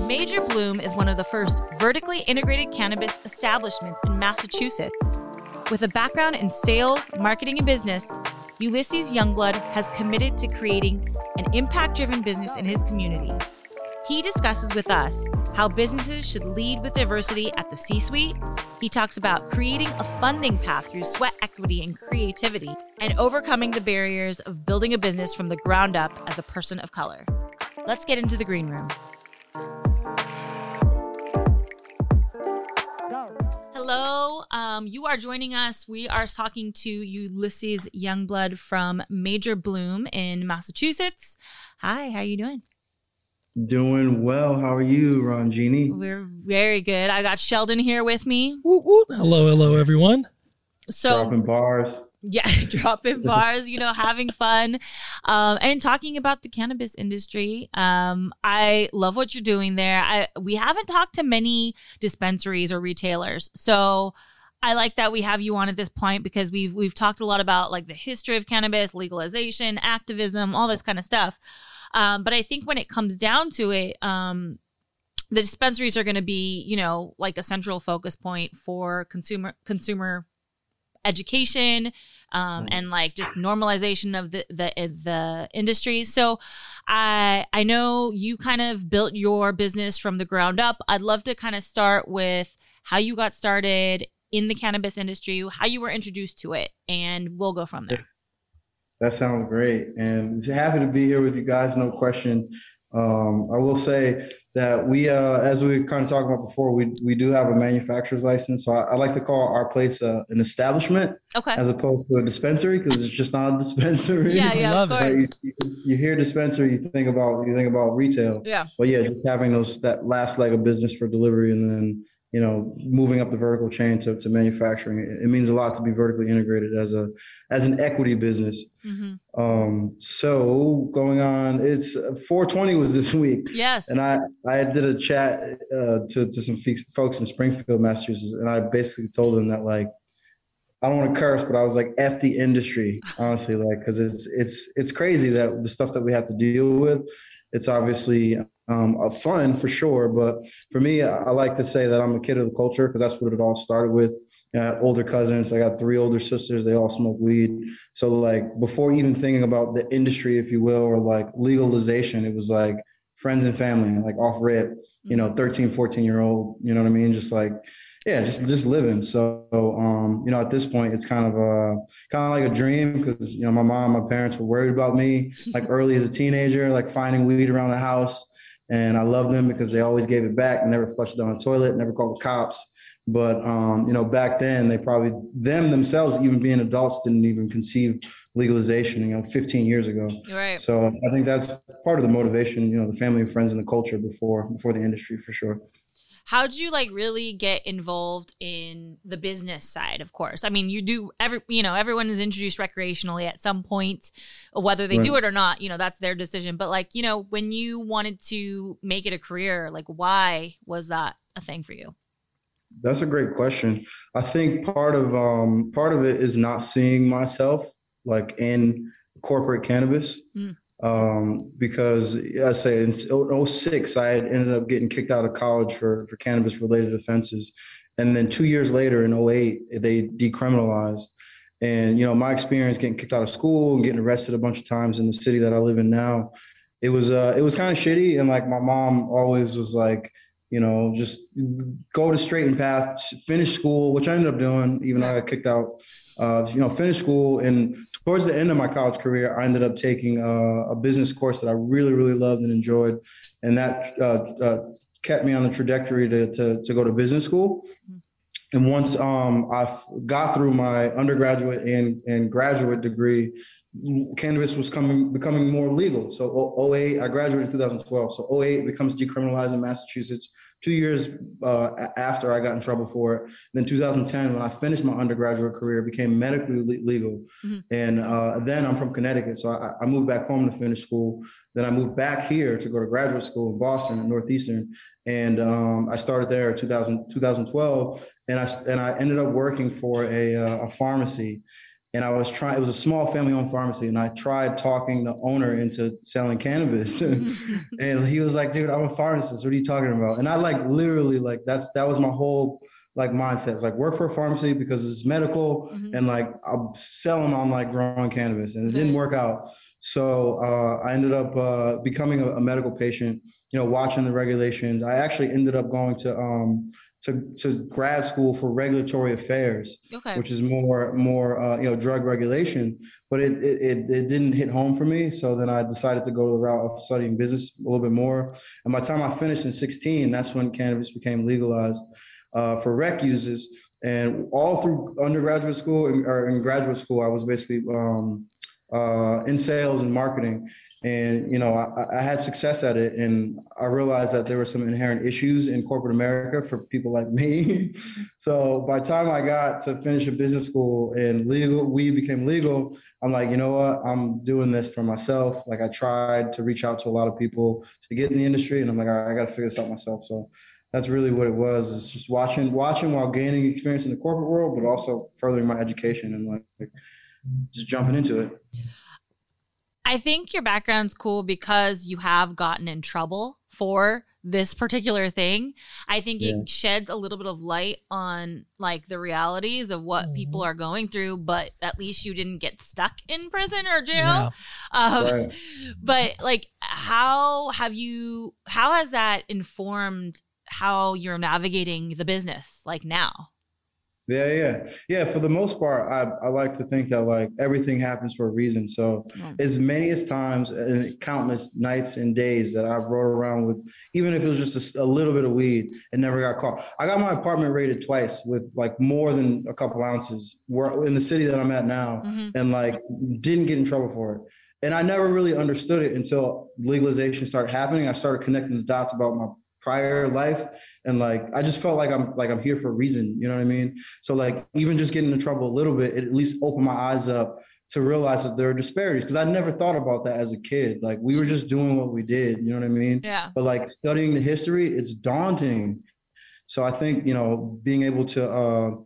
Major Bloom is one of the first vertically integrated cannabis establishments in Massachusetts. With a background in sales, marketing, and business, Ulysses Youngblood has committed to creating an impact-driven business in his community. He discusses with us how businesses should lead with diversity at the C-suite. He talks about creating a funding path through sweat equity and creativity and overcoming the barriers of building a business from the ground up as a person of color. Let's get into the green room. Hello, you are joining us. We are talking to Ulysses Youngblood from Major Bloom in Massachusetts. Hi, how are you doing? Doing well. How are you, Ranjini? We're very good. I got Sheldon here with me. Whoop, whoop. Hello, everyone. So dropping bars. Yeah, dropping bars, having fun and talking about the cannabis industry. I love what you're doing there. We haven't talked to many dispensaries or retailers. So I like that we have you on at this point because we've talked a lot about like the history of cannabis, legalization, activism, all this kind of stuff. But I think when it comes down to it, the dispensaries are going to be, like a central focus point for consumer education, and like just normalization of the industry. So I know you kind of built your business from the ground up. I'd love to kind of start with how you got started in the cannabis industry, how you were introduced to it, and we'll go from there. That sounds great. And happy to be here with you guys. No question. I will say that we, as we were kind of talking about before, we do have a manufacturer's license. So I like to call our place an establishment, as opposed to a dispensary, because it's just not a dispensary. Yeah, of course. You hear dispensary, you think about retail. Yeah. But yeah, just having that last leg of business for delivery, and then moving up the vertical chain to manufacturing. It means a lot to be vertically integrated as an equity business. Mm-hmm. So going on, it's 420 was this week. Yes. And I did a chat to some folks in Springfield, Massachusetts, and I basically told them that, like, I don't want to curse, but I was like, F the industry, honestly, like, because it's crazy that the stuff that we have to deal with. It's obviously fun for sure, but for me, I like to say that I'm a kid of the culture because that's what it all started with. I had older cousins. I got three older sisters. They all smoke weed. So like before even thinking about the industry, if you will, or like legalization, it was like friends and family, like off rip, 13, 14-year-old, you know what I mean? Just like, yeah, just living. So, at this point, it's kind of like a dream because, my parents were worried about me like early as a teenager, like finding weed around the house. And I loved them because they always gave it back, never flushed it down the toilet, never called the cops. But, back then they probably themselves, even being adults, didn't even conceive legalization, 15 years ago. Right. So I think that's part of the motivation, the family and friends and the culture before the industry for sure. How did you really get involved in the business side? Of course, I mean, you do everyone is introduced recreationally at some point, whether they do it or not. That's their decision. But when you wanted to make it a career, why was that a thing for you? That's a great question. I think part of it is not seeing myself in corporate cannabis. Mm. Because I say in 2006, I had ended up getting kicked out of college for cannabis related offenses. And then 2 years later in 2008, they decriminalized. And, my experience getting kicked out of school and getting arrested a bunch of times in the city that I live in now, it was kind of shitty. And my mom always was like, just go to straight and path, finish school, which I ended up doing, even though I got kicked out, finish school. And towards the end of my college career, I ended up taking a business course that I really, really loved and enjoyed. And that kept me on the trajectory to go to business school. And once I got through my undergraduate and graduate degree, cannabis was becoming more legal. So 2008, I graduated in 2012. So 2008 becomes decriminalized in Massachusetts 2 years after I got in trouble for it. And then 2010, when I finished my undergraduate career, it became medically legal. Mm-hmm. And then I'm from Connecticut. So I moved back home to finish school. Then I moved back here to go to graduate school in Boston at Northeastern. And I started there in 2012, and I ended up working for a pharmacy. And I was trying, it was a small family-owned pharmacy, and I tried talking the owner into selling cannabis. And he was like, dude, I'm a pharmacist. What are you talking about? And I that was my whole mindset. It's like, work for a pharmacy because it's medical, and I'm selling on growing cannabis. And it didn't work out. So I ended up becoming a medical patient, watching the regulations. I actually ended up going to grad school for regulatory affairs, which is more drug regulation, but it didn't hit home for me. So then I decided to go the route of studying business a little bit more. And by the time I finished in 2016, that's when cannabis became legalized for rec uses. And all through undergraduate school or in graduate school, I was basically in sales and marketing. And, I had success at it, and I realized that there were some inherent issues in corporate America for people like me. So by the time I got to finish a business school and weed became legal, I'm like, you know what, I'm doing this for myself. I tried to reach out to a lot of people to get in the industry, and I'm like, all right, I got to figure this out myself. So that's really what it was. It's just watching while gaining experience in the corporate world, but also furthering my education and just jumping into it. I think your background's cool because you have gotten in trouble for this particular thing. I think it sheds a little bit of light on the realities of what people are going through, but at least you didn't get stuck in prison or jail. Right. But how has that informed how you're navigating the business now? Yeah. For the most part, I like to think that everything happens for a reason. So as many as times and countless nights and days that I've rode around with, even if it was just a little bit of weed and never got caught. I got my apartment raided twice with more than a couple ounces in the city that I'm at now, and didn't get in trouble for it. And I never really understood it until legalization started happening. I started connecting the dots about my prior life, and I just felt I'm here for a reason, you know what I mean? So even just getting in trouble a little bit, it at least opened my eyes up to realize that there are disparities, because I never thought about that as a kid. We were just doing what we did, you know what I mean? Yeah. But studying the history, it's daunting. So I think being able to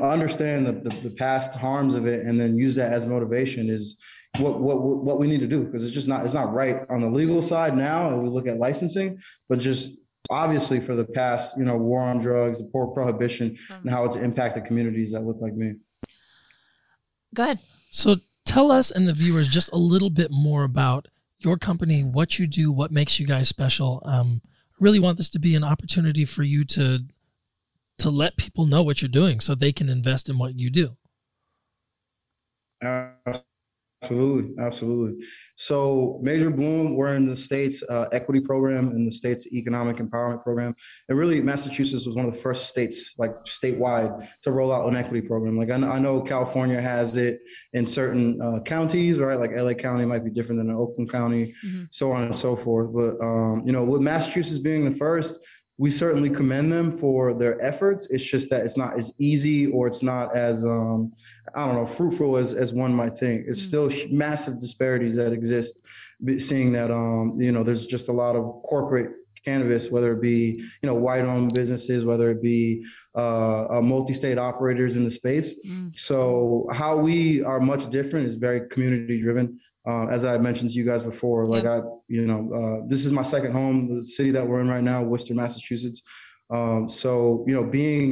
understand the past harms of it and then use that as motivation is what we need to do, because it's not right on the legal side now, and we look at licensing, but just obviously for the past, war on drugs, the poor prohibition, and how it's impacted communities that look like me. Go ahead. So tell us and the viewers just a little bit more about your company, what you do, what makes you guys special. I really want this to be an opportunity for you to let people know what you're doing so they can invest in what you do. Absolutely. So Major Bloom, we're in the state's equity program and the state's economic empowerment program. And really, Massachusetts was one of the first states, statewide, to roll out an equity program. I know California has it in certain counties, right? LA County might be different than Oakland County, so on and so forth. But, with Massachusetts being the first, we certainly commend them for their efforts. It's just that it's not as easy, or it's not as, fruitful as one might think. It's still massive disparities that exist, seeing that, there's just a lot of corporate cannabis, whether it be, white-owned businesses, whether it be multi-state operators in the space. So how we are much different is very community-driven. As I mentioned to you guys before, this is my second home, the city that we're in right now, Worcester, Massachusetts. Being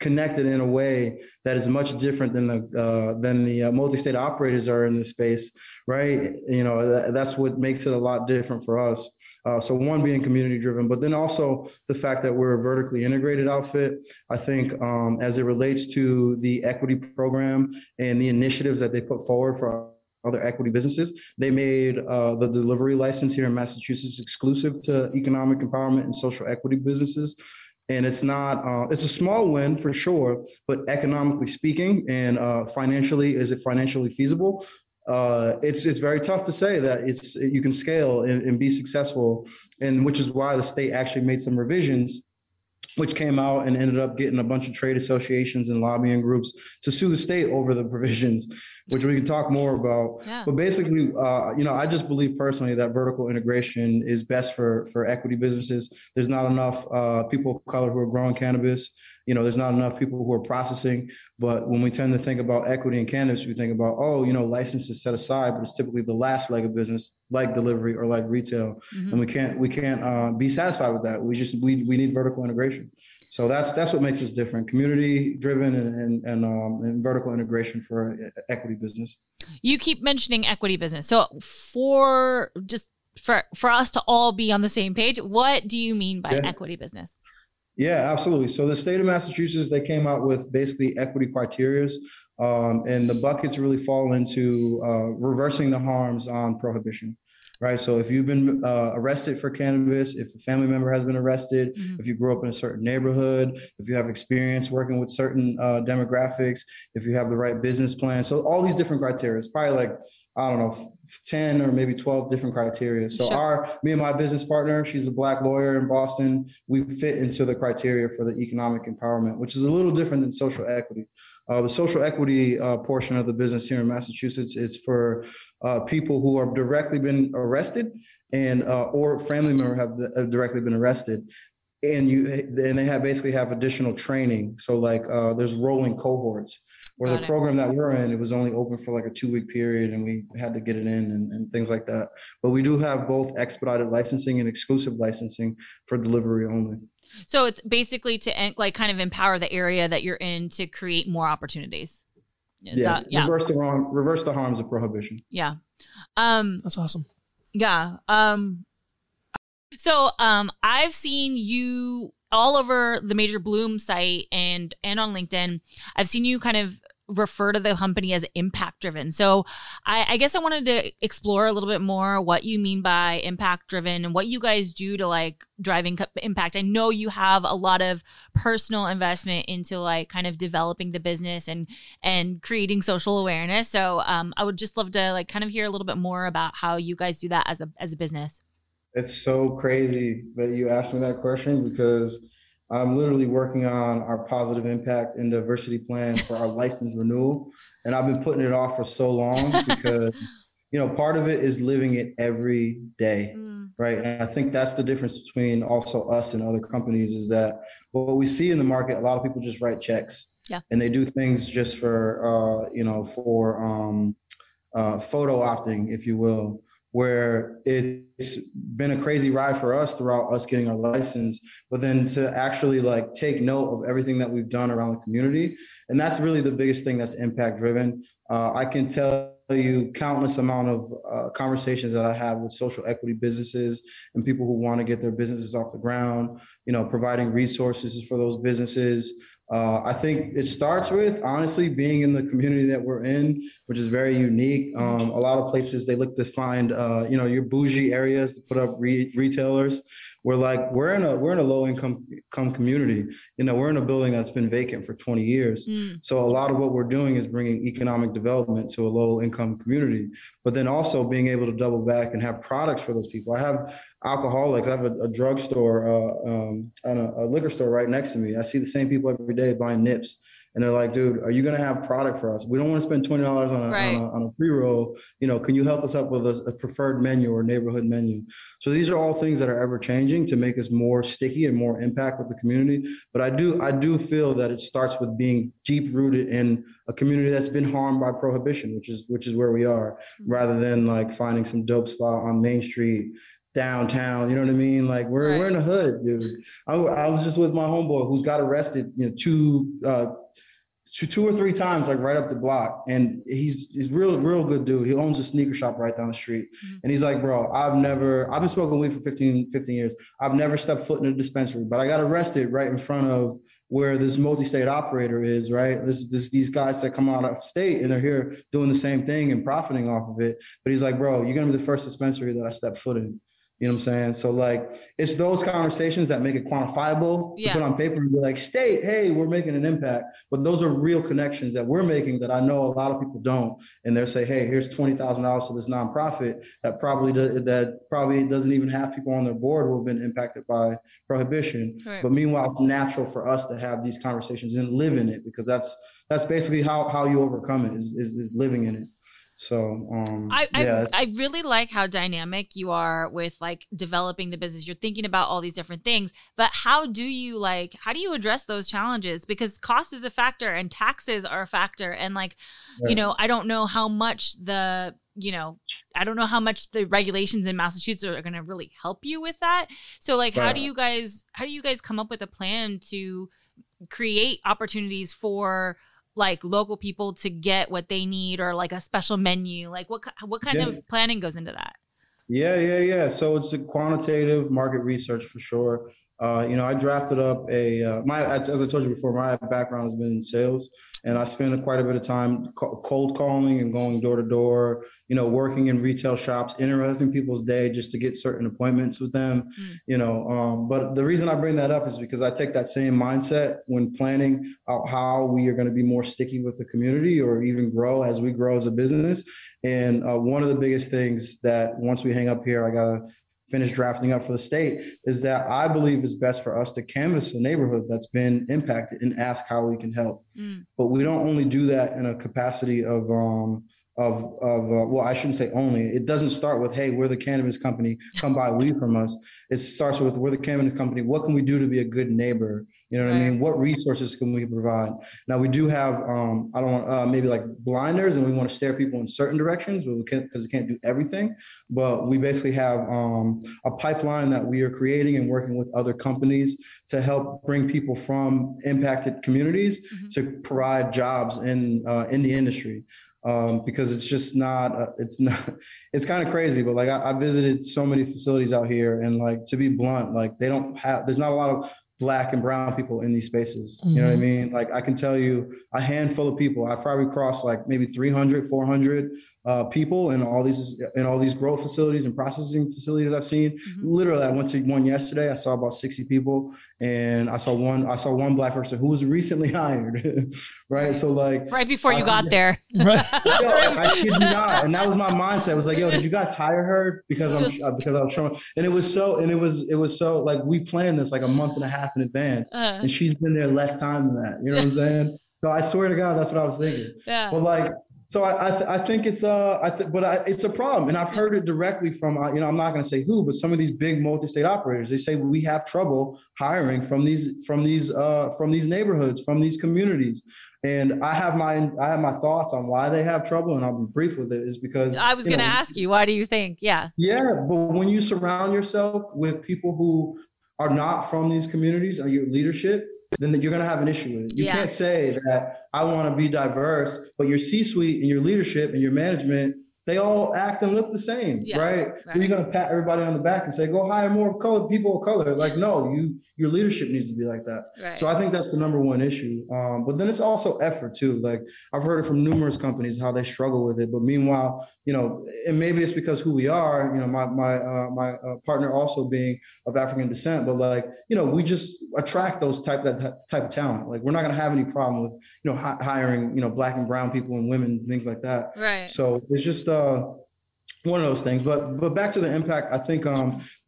connected in a way that is much different than the multi-state operators are in this space, right? That's what makes it a lot different for us. So one, being community driven, but then also the fact that we're a vertically integrated outfit. I think as it relates to the equity program and the initiatives that they put forward for other equity businesses, they made the delivery license here in Massachusetts exclusive to economic empowerment and social equity businesses. And it's not, it's a small win for sure, but economically speaking and financially, is it financially feasible? It's very tough to say that you can scale and be successful, and which is why the state actually made some revisions which came out and ended up getting a bunch of trade associations and lobbying groups to sue the state over the provisions, which we can talk more about. Yeah. But basically, I just believe personally that vertical integration is best for equity businesses. There's not enough people of color who are growing cannabis. There's not enough people who are processing. But when we tend to think about equity in cannabis, we think about, licenses set aside, but it's typically the last leg of business, like delivery or like retail. Mm-hmm. And we can't be satisfied with that. We need vertical integration. So that's what makes us different, community driven and vertical integration for equity business. You keep mentioning equity business. So for us to all be on the same page, what do you mean by equity business? Yeah, absolutely. So the state of Massachusetts, they came out with basically equity criteria, and the buckets really fall into reversing the harms on prohibition. Right. So if you've been arrested for cannabis, if a family member has been arrested, mm-hmm. if you grew up in a certain neighborhood, if you have experience working with certain demographics, if you have the right business plan. So all these different criteria, it's probably like, 10 or maybe 12 different criteria. So sure. Me and my business partner, she's a Black lawyer in Boston. We fit into the criteria for the economic empowerment, which is a little different than social equity. The social equity portion of the business here in Massachusetts is for people who have directly been arrested and or family member have directly been arrested. And they have additional training. So like there's rolling cohorts. Or the program that we're in, it was only open for like a 2-week period and we had to get it in and things like that. But we do have both expedited licensing and exclusive licensing for delivery only. So it's basically to like kind of empower the area that you're in to create more opportunities. Reverse the harms of prohibition. Yeah. That's awesome. Yeah. So I've seen you all over the Major Bloom site and on LinkedIn. I've seen you kind of refer to the company as impact driven. So I guess I wanted to explore a little bit more what you mean by impact driven and what you guys do to like driving impact. I know you have a lot of personal investment into like kind of developing the business and creating social awareness. So I would just love to like kind of hear a little bit more about how you guys do that as a business. It's so crazy that you asked me that question because I'm literally working on our positive impact and diversity plan for our license renewal. And I've been putting it off for so long because, part of it is living it every day. Right. And I think that's the difference between also us and other companies is that what we see in the market, a lot of people just write checks and they do things just for, photo opting, if you will. Where it's been a crazy ride for us throughout us getting our license, but then to actually like take note of everything that we've done around the community. And that's really the biggest thing that's impact driven. I can tell you countless amount of conversations that I have with social equity businesses and people who want to get their businesses off the ground, providing resources for those businesses. I think it starts with, honestly, being in the community that we're in, which is very unique. A lot of places, they look to find, your bougie areas to put up retailers. We're like, we're in a low income community. We're in a building that's been vacant for 20 years. So a lot of what we're doing is bringing economic development to a low income community, but then also being able to double back and have products for those people. I have alcoholics. I have a drugstore and a liquor store right next to me. I see the same people every day buying nips. And they're like, dude, are you going to have product for us? We don't want to spend $20 on a pre-roll. Can you help us up with a preferred menu or neighborhood menu? So these are all things that are ever changing to make us more sticky and more impact with the community. But I do feel that it starts with being deep rooted in a community that's been harmed by prohibition, which is where we are, rather than like finding some dope spot on Main Street downtown, you know what I mean? Like we're in the hood, dude. I was just with my homeboy who's got arrested, two or three times, like right up the block. And he's real, real good dude. He owns a sneaker shop right down the street. Mm-hmm. And he's like, bro, I've been smoking weed for 15 years. I've never stepped foot in a dispensary, but I got arrested right in front of where this multi-state operator is, right? These guys that come out of state and are here doing the same thing and profiting off of it. But he's like, bro, you're going to be the first dispensary that I step foot in. You know what I'm saying? So like, it's those conversations that make it quantifiable. Yeah. You put on paper and be like, state, hey, we're making an impact. But those are real connections that we're making that I know a lot of people don't. And they'll say, hey, here's $20,000 to this nonprofit that probably doesn't even have people on their board who have been impacted by prohibition. Right. But meanwhile, it's natural for us to have these conversations and live in it, because that's basically how you overcome it is living in it. So I really like how dynamic you are with like developing the business. You're thinking about all these different things, but how do you address those challenges? Because cost is a factor and taxes are a factor. And like, right. You know, I don't know how much the regulations in Massachusetts are going to really help you with that. So like, right. how do you guys come up with a plan to create opportunities for like local people to get what they need, or like a special menu? Like what kind of planning goes into that? Yeah. So it's a quantitative market research for sure. I drafted up as I told you before, my background has been in sales, and I spent quite a bit of time cold calling and going door to door, you know, working in retail shops, interrupting people's day just to get certain appointments with them, you know. But the reason I bring that up is because I take that same mindset when planning out how we are going to be more sticky with the community or even grow as we grow as a business. And one of the biggest things that once we hang up here, I got to finish drafting up for the state is that I believe it's best for us to canvass a neighborhood that's been impacted and ask how we can help. But we don't only do that in a capacity well, I shouldn't say only. It doesn't start with, hey, we're the cannabis company, come buy weed from us. It starts with, we're the cannabis company, what can we do to be a good neighbor? You know what I mean? What resources can we provide? Now we do have, I don't want maybe like blinders, and we want to steer people in certain directions, but we can't do everything. But we basically have a pipeline that we are creating and working with other companies to help bring people from impacted communities to provide jobs in the industry. Because it's kind of crazy, but like I visited so many facilities out here, and like, to be blunt, like there's not a lot of Black and brown people in these spaces. You know what I mean? Like I can tell you a handful of people. I probably crossed like maybe 300, 400 people in all these growth facilities and processing facilities I've seen. Literally, I went to one yesterday. I saw about 60 people, and I saw one Black person who was recently hired. Right. So like right before you got there. Right. Yo, I kid you not. And that was my mindset. It was like, yo, did you guys hire her? Because I was showing. And it was so like we planned this like a month and a half in advance, and she's been there less time than that. You know what I'm saying? So I swear to God, that's what I was thinking. Yeah. But like, so I think it's a problem, and I've heard it directly from I'm not going to say who, but some of these big multi-state operators. They say we have trouble hiring from these neighborhoods, from these communities. And I have my thoughts on why they have trouble, and I'll be brief with it. Is because I was going to ask you, why do you think? Yeah. Yeah, but when you surround yourself with people who are not from these communities or your leadership, then you're going to have an issue with it. You can't say that I want to be diverse, but your C-suite and your leadership and your management, they all act and look the same, right? You're going to pat everybody on the back and say, go hire more colored people of color. Like, no, your leadership needs to be like that. Right. So I think that's the number one issue. But then it's also effort too. Like I've heard it from numerous companies, how they struggle with it. But meanwhile, you know, and maybe it's because who we are, you know, my partner also being of African descent, but like, you know, we just attract that type of talent. Like we're not going to have any problem with, you know, hiring, you know, Black and brown people and women, things like that. Right. So it's just, one of those things, but back to the impact, I think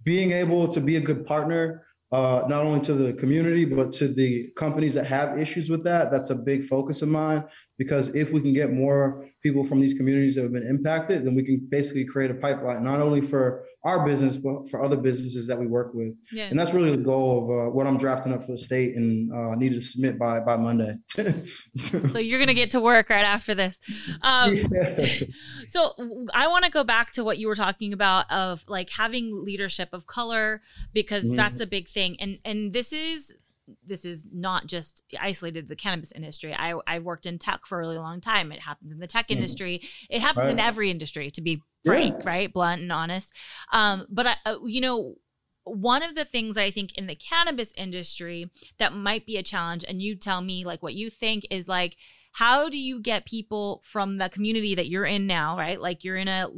being able to be a good partner, not only to the community, but to the companies that have issues with that, that's a big focus of mine, because if we can get more people from these communities that have been impacted, then we can basically create a pipeline, not only for our business, but for other businesses that we work with. Yeah. And that's really the goal of what I'm drafting up for the state, and need to submit by Monday. So you're going to get to work right after this. So I want to go back to what you were talking about of like having leadership of color, because that's a big thing. And this is not just isolated to the cannabis industry. I worked in tech for a really long time. It happens in the tech industry. It happens in every industry, to be frank, right? Blunt and honest. But one of the things I think in the cannabis industry that might be a challenge, and you tell me like what you think, is like, how do you get people from the community that you're in now, right? Like you're in a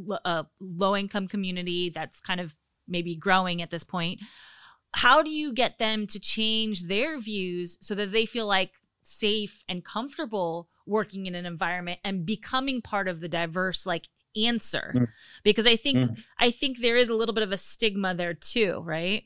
low income community that's kind of maybe growing at this point, how do you get them to change their views so that they feel like safe and comfortable working in an environment and becoming part of the diverse, like, answer? Because I think there is a little bit of a stigma there too, right?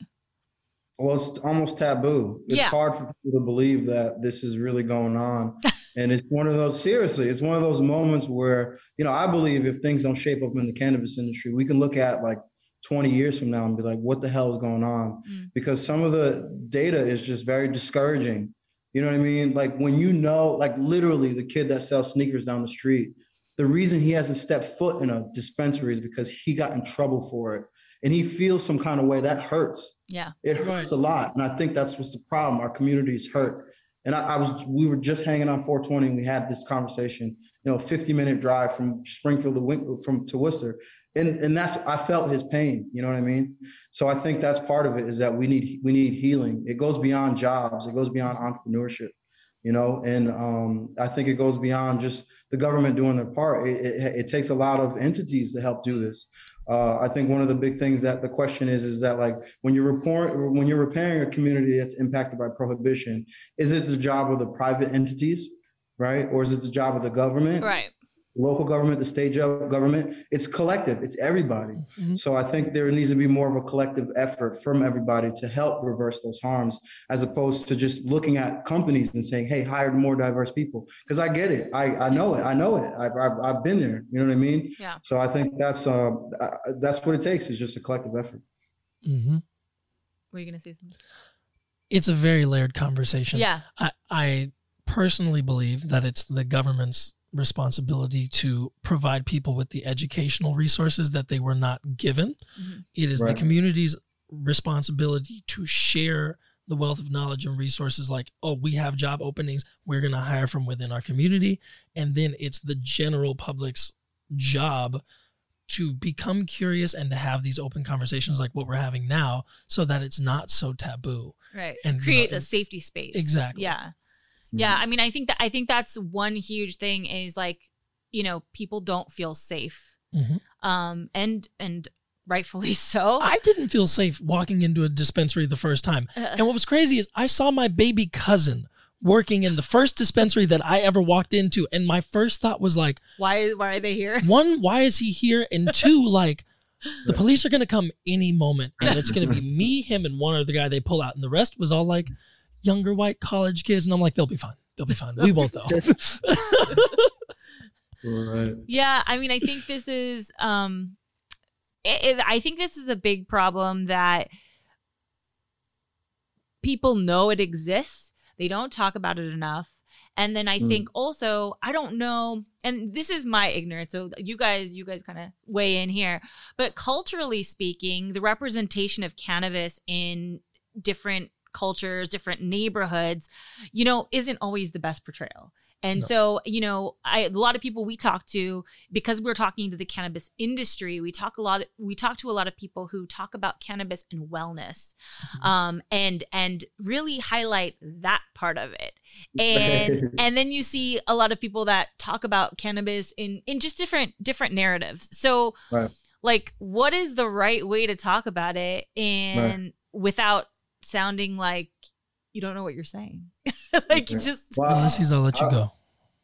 Well, it's almost taboo. It's hard for people to believe that this is really going on. And it's one of those, seriously, it's one of those moments where, you know, I believe if things don't shape up in the cannabis industry, we can look at like 20 years from now and be like, what the hell is going on? Because some of the data is just very discouraging. You know what I mean? Like when you know, like literally the kid that sells sneakers down the street, the reason he hasn't stepped foot in a dispensary is because he got in trouble for it. And he feels some kind of way that hurts. Yeah, it hurts a lot. And I think that's what's the problem. Our community is hurt. And we were just hanging on 420 and we had this conversation, you know, 50-minute drive from Springfield to Worcester. And that's, I felt his pain, you know what I mean? So I think that's part of it is that we need healing. It goes beyond jobs. It goes beyond entrepreneurship, you know? And I think it goes beyond just the government doing their part. It takes a lot of entities to help do this. I think one of the big things that the question is that like when you're repairing a community that's impacted by prohibition, is it the job of the private entities, right? Or is it the job of the government? Right. Local government, the state government, it's collective, it's everybody. Mm-hmm. So I think there needs to be more of a collective effort from everybody to help reverse those harms, as opposed to just looking at companies and saying, hey, hire more diverse people. Because I get it, I know it. I've been there, you know what I mean? Yeah. So I think that's what it takes, is just a collective effort. Mm-hmm. Were you gonna say something? It's a very layered conversation. Yeah. I personally believe that it's the government's responsibility to provide people with the educational resources that they were not given. Mm-hmm. It is the community's responsibility to share the wealth of knowledge and resources, like, oh, we have job openings, we're going to hire from within our community. And then it's the general public's job to become curious and to have these open conversations like what we're having now, so that it's not so taboo. Right. And create a safety space. Exactly. Yeah. Yeah. I mean, I think that's one huge thing is like, you know, people don't feel safe. Mm-hmm. And rightfully so. I didn't feel safe walking into a dispensary the first time. And what was crazy is I saw my baby cousin working in the first dispensary that I ever walked into. And my first thought was like, why are they here? One, why is he here? And two, like, the police are going to come any moment and it's going to be me, him, and one other guy they pull out. And the rest was all like younger white college kids. And I'm like, they'll be fine. We won't though. Right. Yeah. I mean, I think this is, I think this is a big problem that people know it exists. They don't talk about it enough. And then I think also, I don't know, and this is my ignorance, so you guys kind of weigh in here, but culturally speaking, the representation of cannabis in different cultures, different neighborhoods, you know, isn't always the best portrayal. And so, you know, a lot of people we talk to, because we're talking to the cannabis industry, we talk to a lot of people who talk about cannabis and wellness, and really highlight that part of it. And and then you see a lot of people that talk about cannabis in just different narratives. So like, what is the right way to talk about it and without sounding like you don't know what you're saying? Like you just, Ulysses, I'll let you go.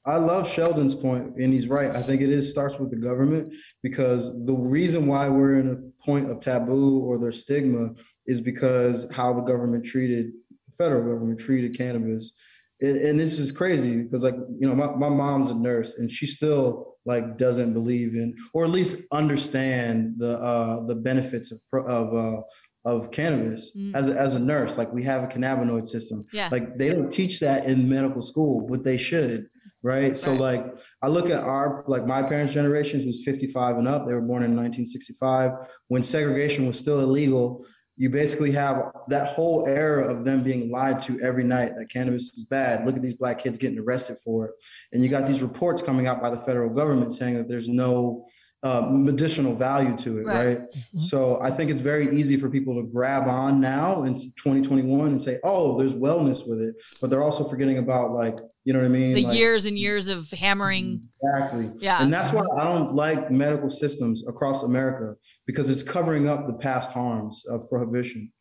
I love Sheldon's point, and he's right. I think starts with the government, because the reason why we're in a point of taboo or there's stigma is because how the federal government treated cannabis. And this is crazy because, like, you know, my mom's a nurse and she still like doesn't believe in, or at least understand the benefits of cannabis as a nurse. Like, we have a cannabinoid system. Yeah. Like, they don't teach that in medical school, but they should, right? So like, I look at my parents' generation, who's 55 and up, they were born in 1965, when segregation was still illegal. You basically have that whole era of them being lied to every night that cannabis is bad. Look at these black kids getting arrested for it. And you got these reports coming out by the federal government saying that there's no medicinal value to it, right? Mm-hmm. So I think it's very easy for people to grab on now in 2021 and say, oh, there's wellness with it, but they're also forgetting about, like, you know what I mean? The years and years of hammering. Exactly. Yeah. And that's why I don't like medical systems across America, because it's covering up the past harms of prohibition.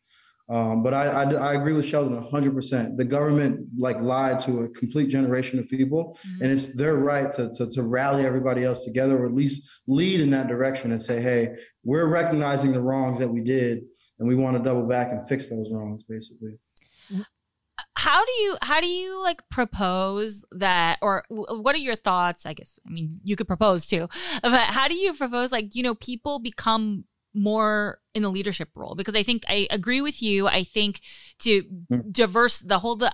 But I agree with Sheldon 100%. The government lied to a complete generation of people, mm-hmm. and it's their right to rally everybody else together, or at least lead in that direction and say, hey, we're recognizing the wrongs that we did, and we want to double back and fix those wrongs, basically. How do you propose that, or what are your thoughts? I guess, I mean, you could propose too, but how do you propose, people become more in the leadership role? Because I think I agree with you. I think the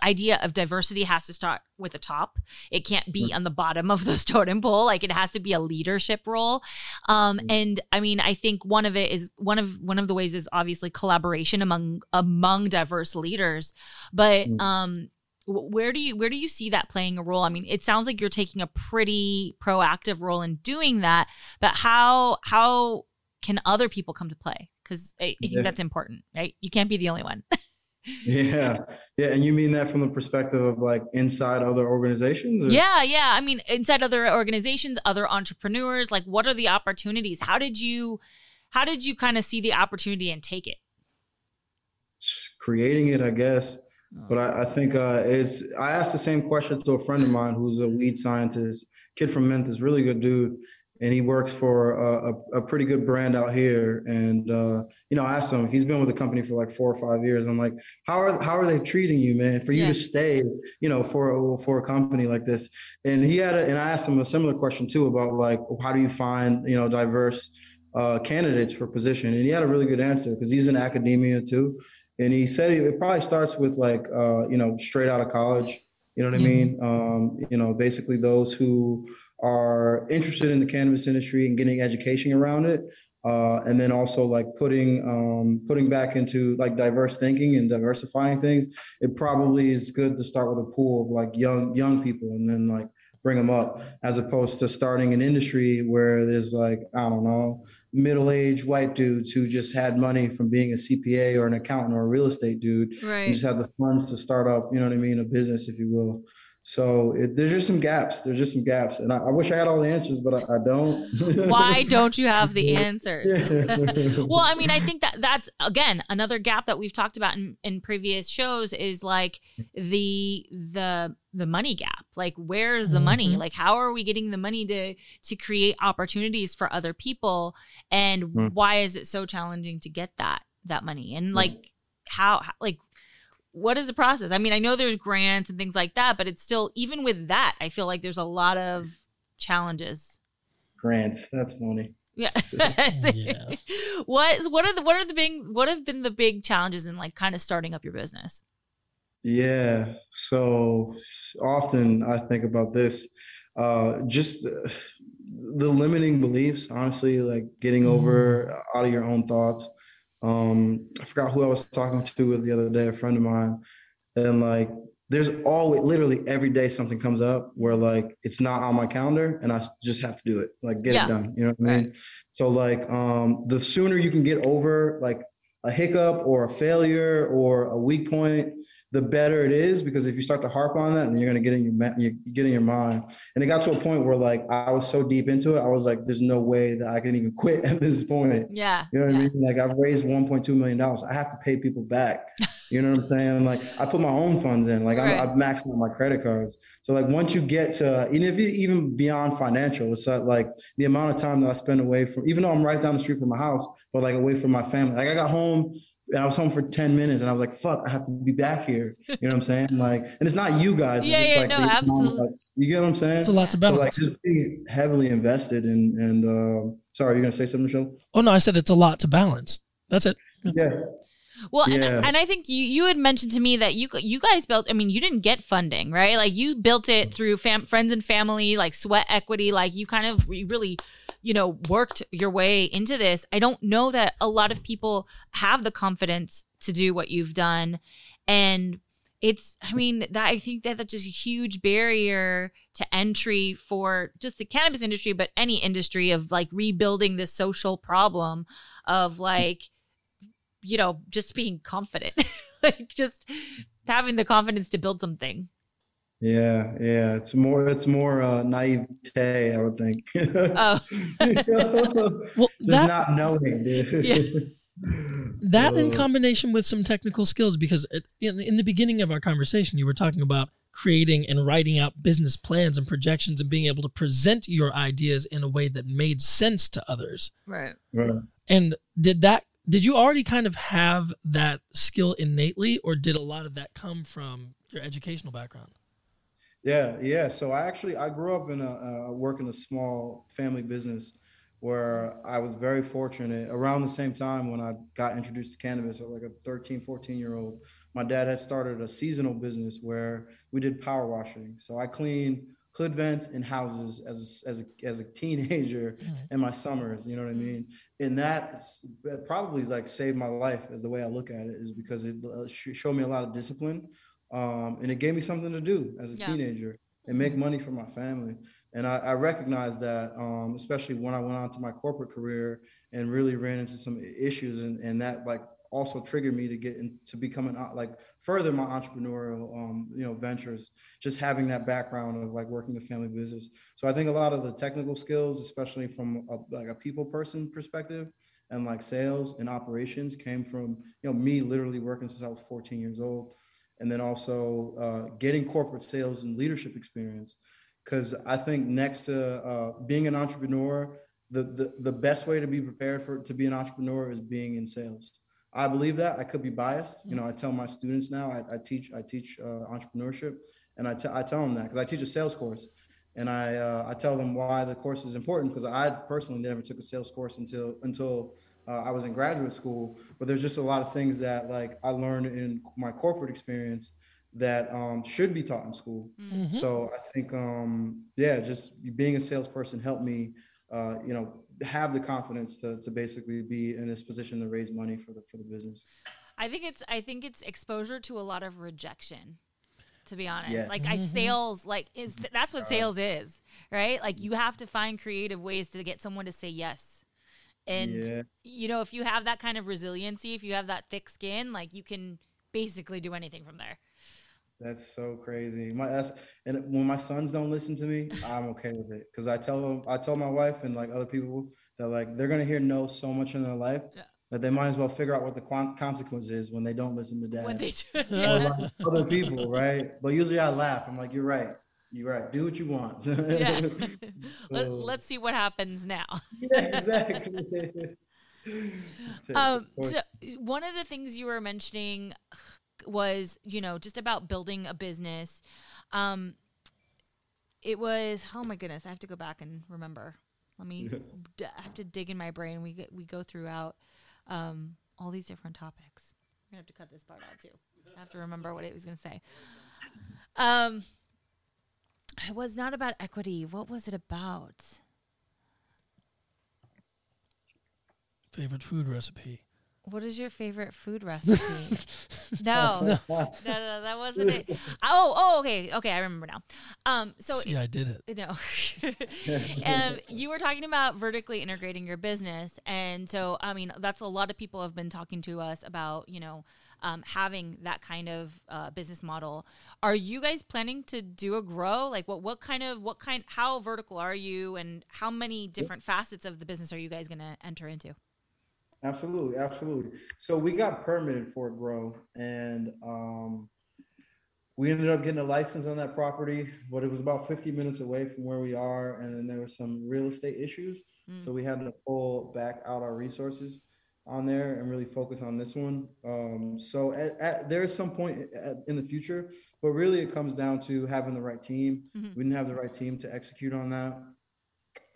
idea of diversity has to start with the top. It can't be on the bottom of the totem pole. It has to be a leadership role. And I mean, I think one of the ways is obviously collaboration among diverse leaders. But where do you see that playing a role? I mean, it sounds like you're taking a pretty proactive role in doing that, but how can other people come to play? Because I think that's important, right? You can't be the only one. Yeah. Yeah. And you mean that from the perspective of inside other organizations? Or? Yeah. Yeah. I mean, inside other organizations, other entrepreneurs, what are the opportunities? How did you kind of see the opportunity and take it? Creating it, I guess. Oh. But I think I asked the same question to a friend of mine who's a weed scientist, kid from Memphis, really good dude. And he works for a pretty good brand out here. And, I asked him, he's been with the company for 4 or 5 years. I'm like, how are they treating you, man, for you to stay, for a company like this? And and I asked him a similar question too, about how do you find, diverse candidates for position? And he had a really good answer, because he's in academia too. And he said, it probably starts with straight out of college. You know what I mean? Basically those who are interested in the cannabis industry and getting education around it. And then also putting back into diverse thinking and diversifying things. It probably is good to start with a pool of young people and then bring them up, as opposed to starting an industry where there's I don't know, middle-aged white dudes who just had money from being a CPA or an accountant or a real estate dude. Right. You just have the funds to start up, you know what I mean, a business, if you will. So there's just some gaps. And I wish I had all the answers, but I don't. Why don't you have the answers? Well, I mean, I think that's, again, another gap that we've talked about in previous shows is the money gap. Where's the money? How are we getting the money to create opportunities for other people? And why is it so challenging to get that money? And how what is the process? I mean, I know there's grants and things like that, but it's still, even with that, I feel there's a lot of challenges. Grants. That's funny. Yeah. Yeah. What have been the big challenges in kind of starting up your business? Yeah. So often I think about this, just the limiting beliefs, honestly, getting over out of your own thoughts. I forgot who I was talking to the other day, a friend of mine. And there's always, literally every day, something comes up where it's not on my calendar and I just have to do it, get it done. You know what I mean? Right. So the sooner you can get over a hiccup or a failure or a weak point, the better it is, because if you start to harp on that, then you're going to get in your mind. And it got to a point where I was so deep into it, I was there's no way that I can even quit at this point. Yeah. You know what I mean? I've raised $1.2 million. I have to pay people back. You know what I'm saying? I put my own funds in, I've maxed out my credit cards. So once you get to, even beyond financial, it's the amount of time that I spend away from, even though I'm right down the street from my house, but away from my family. I got home, and I was home for 10 minutes and I was fuck, I have to be back here. You know what I'm saying? And it's not you guys. It's absolutely. You get what I'm saying? It's a lot to balance. So just being heavily invested in, and sorry, you're going to say something, Michelle? Oh no, I said it's a lot to balance. That's it. Yeah. Well, yeah. And I think you had mentioned to me that you guys built, I mean, you didn't get funding, right? You built it through friends and family, sweat equity, you kind of really, worked your way into this. I don't know that a lot of people have the confidence to do what you've done. And it's, I mean, that I think that that's just a huge barrier to entry for just the cannabis industry, but any industry, of like rebuilding this social problem of like, you know, just being confident, like just having the confidence to build something. Yeah. It's more naivete, I would think. Oh. Well, just not knowing, dude. Yeah. That in combination with some technical skills, because in the beginning of our conversation, you were talking about creating and writing out business plans and projections and being able to present your ideas in a way that made sense to others. Right. And did you already kind of have that skill innately, or did a lot of that come from your educational background? Yeah. So I grew up in working a small family business, where I was very fortunate. Around the same time when I got introduced to cannabis, at like a 13, 14-year-old, my dad had started a seasonal business where we did power washing. So I cleaned hood vents and houses as a teenager in my summers, you know what I mean? And that probably like saved my life, the way I look at it, is because it showed me a lot of discipline. And it gave me something to do as a teenager and make money for my family. And I recognized that, especially when I went on to my corporate career and really ran into some issues, and that like also triggered me to get in, to become further my entrepreneurial, ventures, just having that background of like working a family business. So I think a lot of the technical skills, especially from a people person perspective, and like sales and operations, came from, me literally working since I was 14 years old. And then also getting corporate sales and leadership experience. Because I think next to being an entrepreneur, the best way to be prepared to be an entrepreneur is being in sales. I believe that. I could be biased. I tell my students now, I teach entrepreneurship, and I tell them that, because I teach a sales course, and I tell them why the course is important, because I personally never took a sales course until I was in graduate school. But there's just a lot of things that like I learned in my corporate experience that should be taught in school. Mm-hmm. So I think, just being a salesperson helped me, have the confidence to basically be in this position to raise money for the business. I think it's exposure to a lot of rejection, to be honest. Yeah. Like that's what sales is, right? Like you have to find creative ways to get someone to say yes. And if you have that kind of resiliency, if you have that thick skin, like you can basically do anything from there. That's so crazy. And when my sons don't listen to me, I'm okay with it, because I tell my wife and like other people that like they're gonna hear no so much in their life that they might as well figure out what the consequence is when they don't listen to dad. What they do. Or like other people, right? But usually I laugh. I'm like, you're right. Do what you want. Yeah. Let's see what happens now. Yeah, exactly. So one of the things you were mentioning was, just about building a business. It was, oh my goodness, I have to go back and remember. I have to dig in my brain. We go throughout all these different topics. I'm gonna have to cut this part out too. I have to remember what it was gonna say. It was not about equity. What was it about? Favorite food recipe. What is your favorite food recipe? No, that wasn't it. Oh, okay, I remember now. See, I did it. No, you were talking about vertically integrating your business, and so I mean, that's a lot of people have been talking to us about, having that kind of business model. Are you guys planning to do a grow? Like, what kind? How vertical are you, and how many different facets of the business are you guys going to enter into? Absolutely. So we got permitted for a grow, and we ended up getting a license on that property, but it was about 50 minutes away from where we are, and then there were some real estate issues. So we had to pull back out our resources on there and really focus on this one. So there is some point in the future, but really it comes down to having the right team. Mm-hmm. We didn't have the right team to execute on that,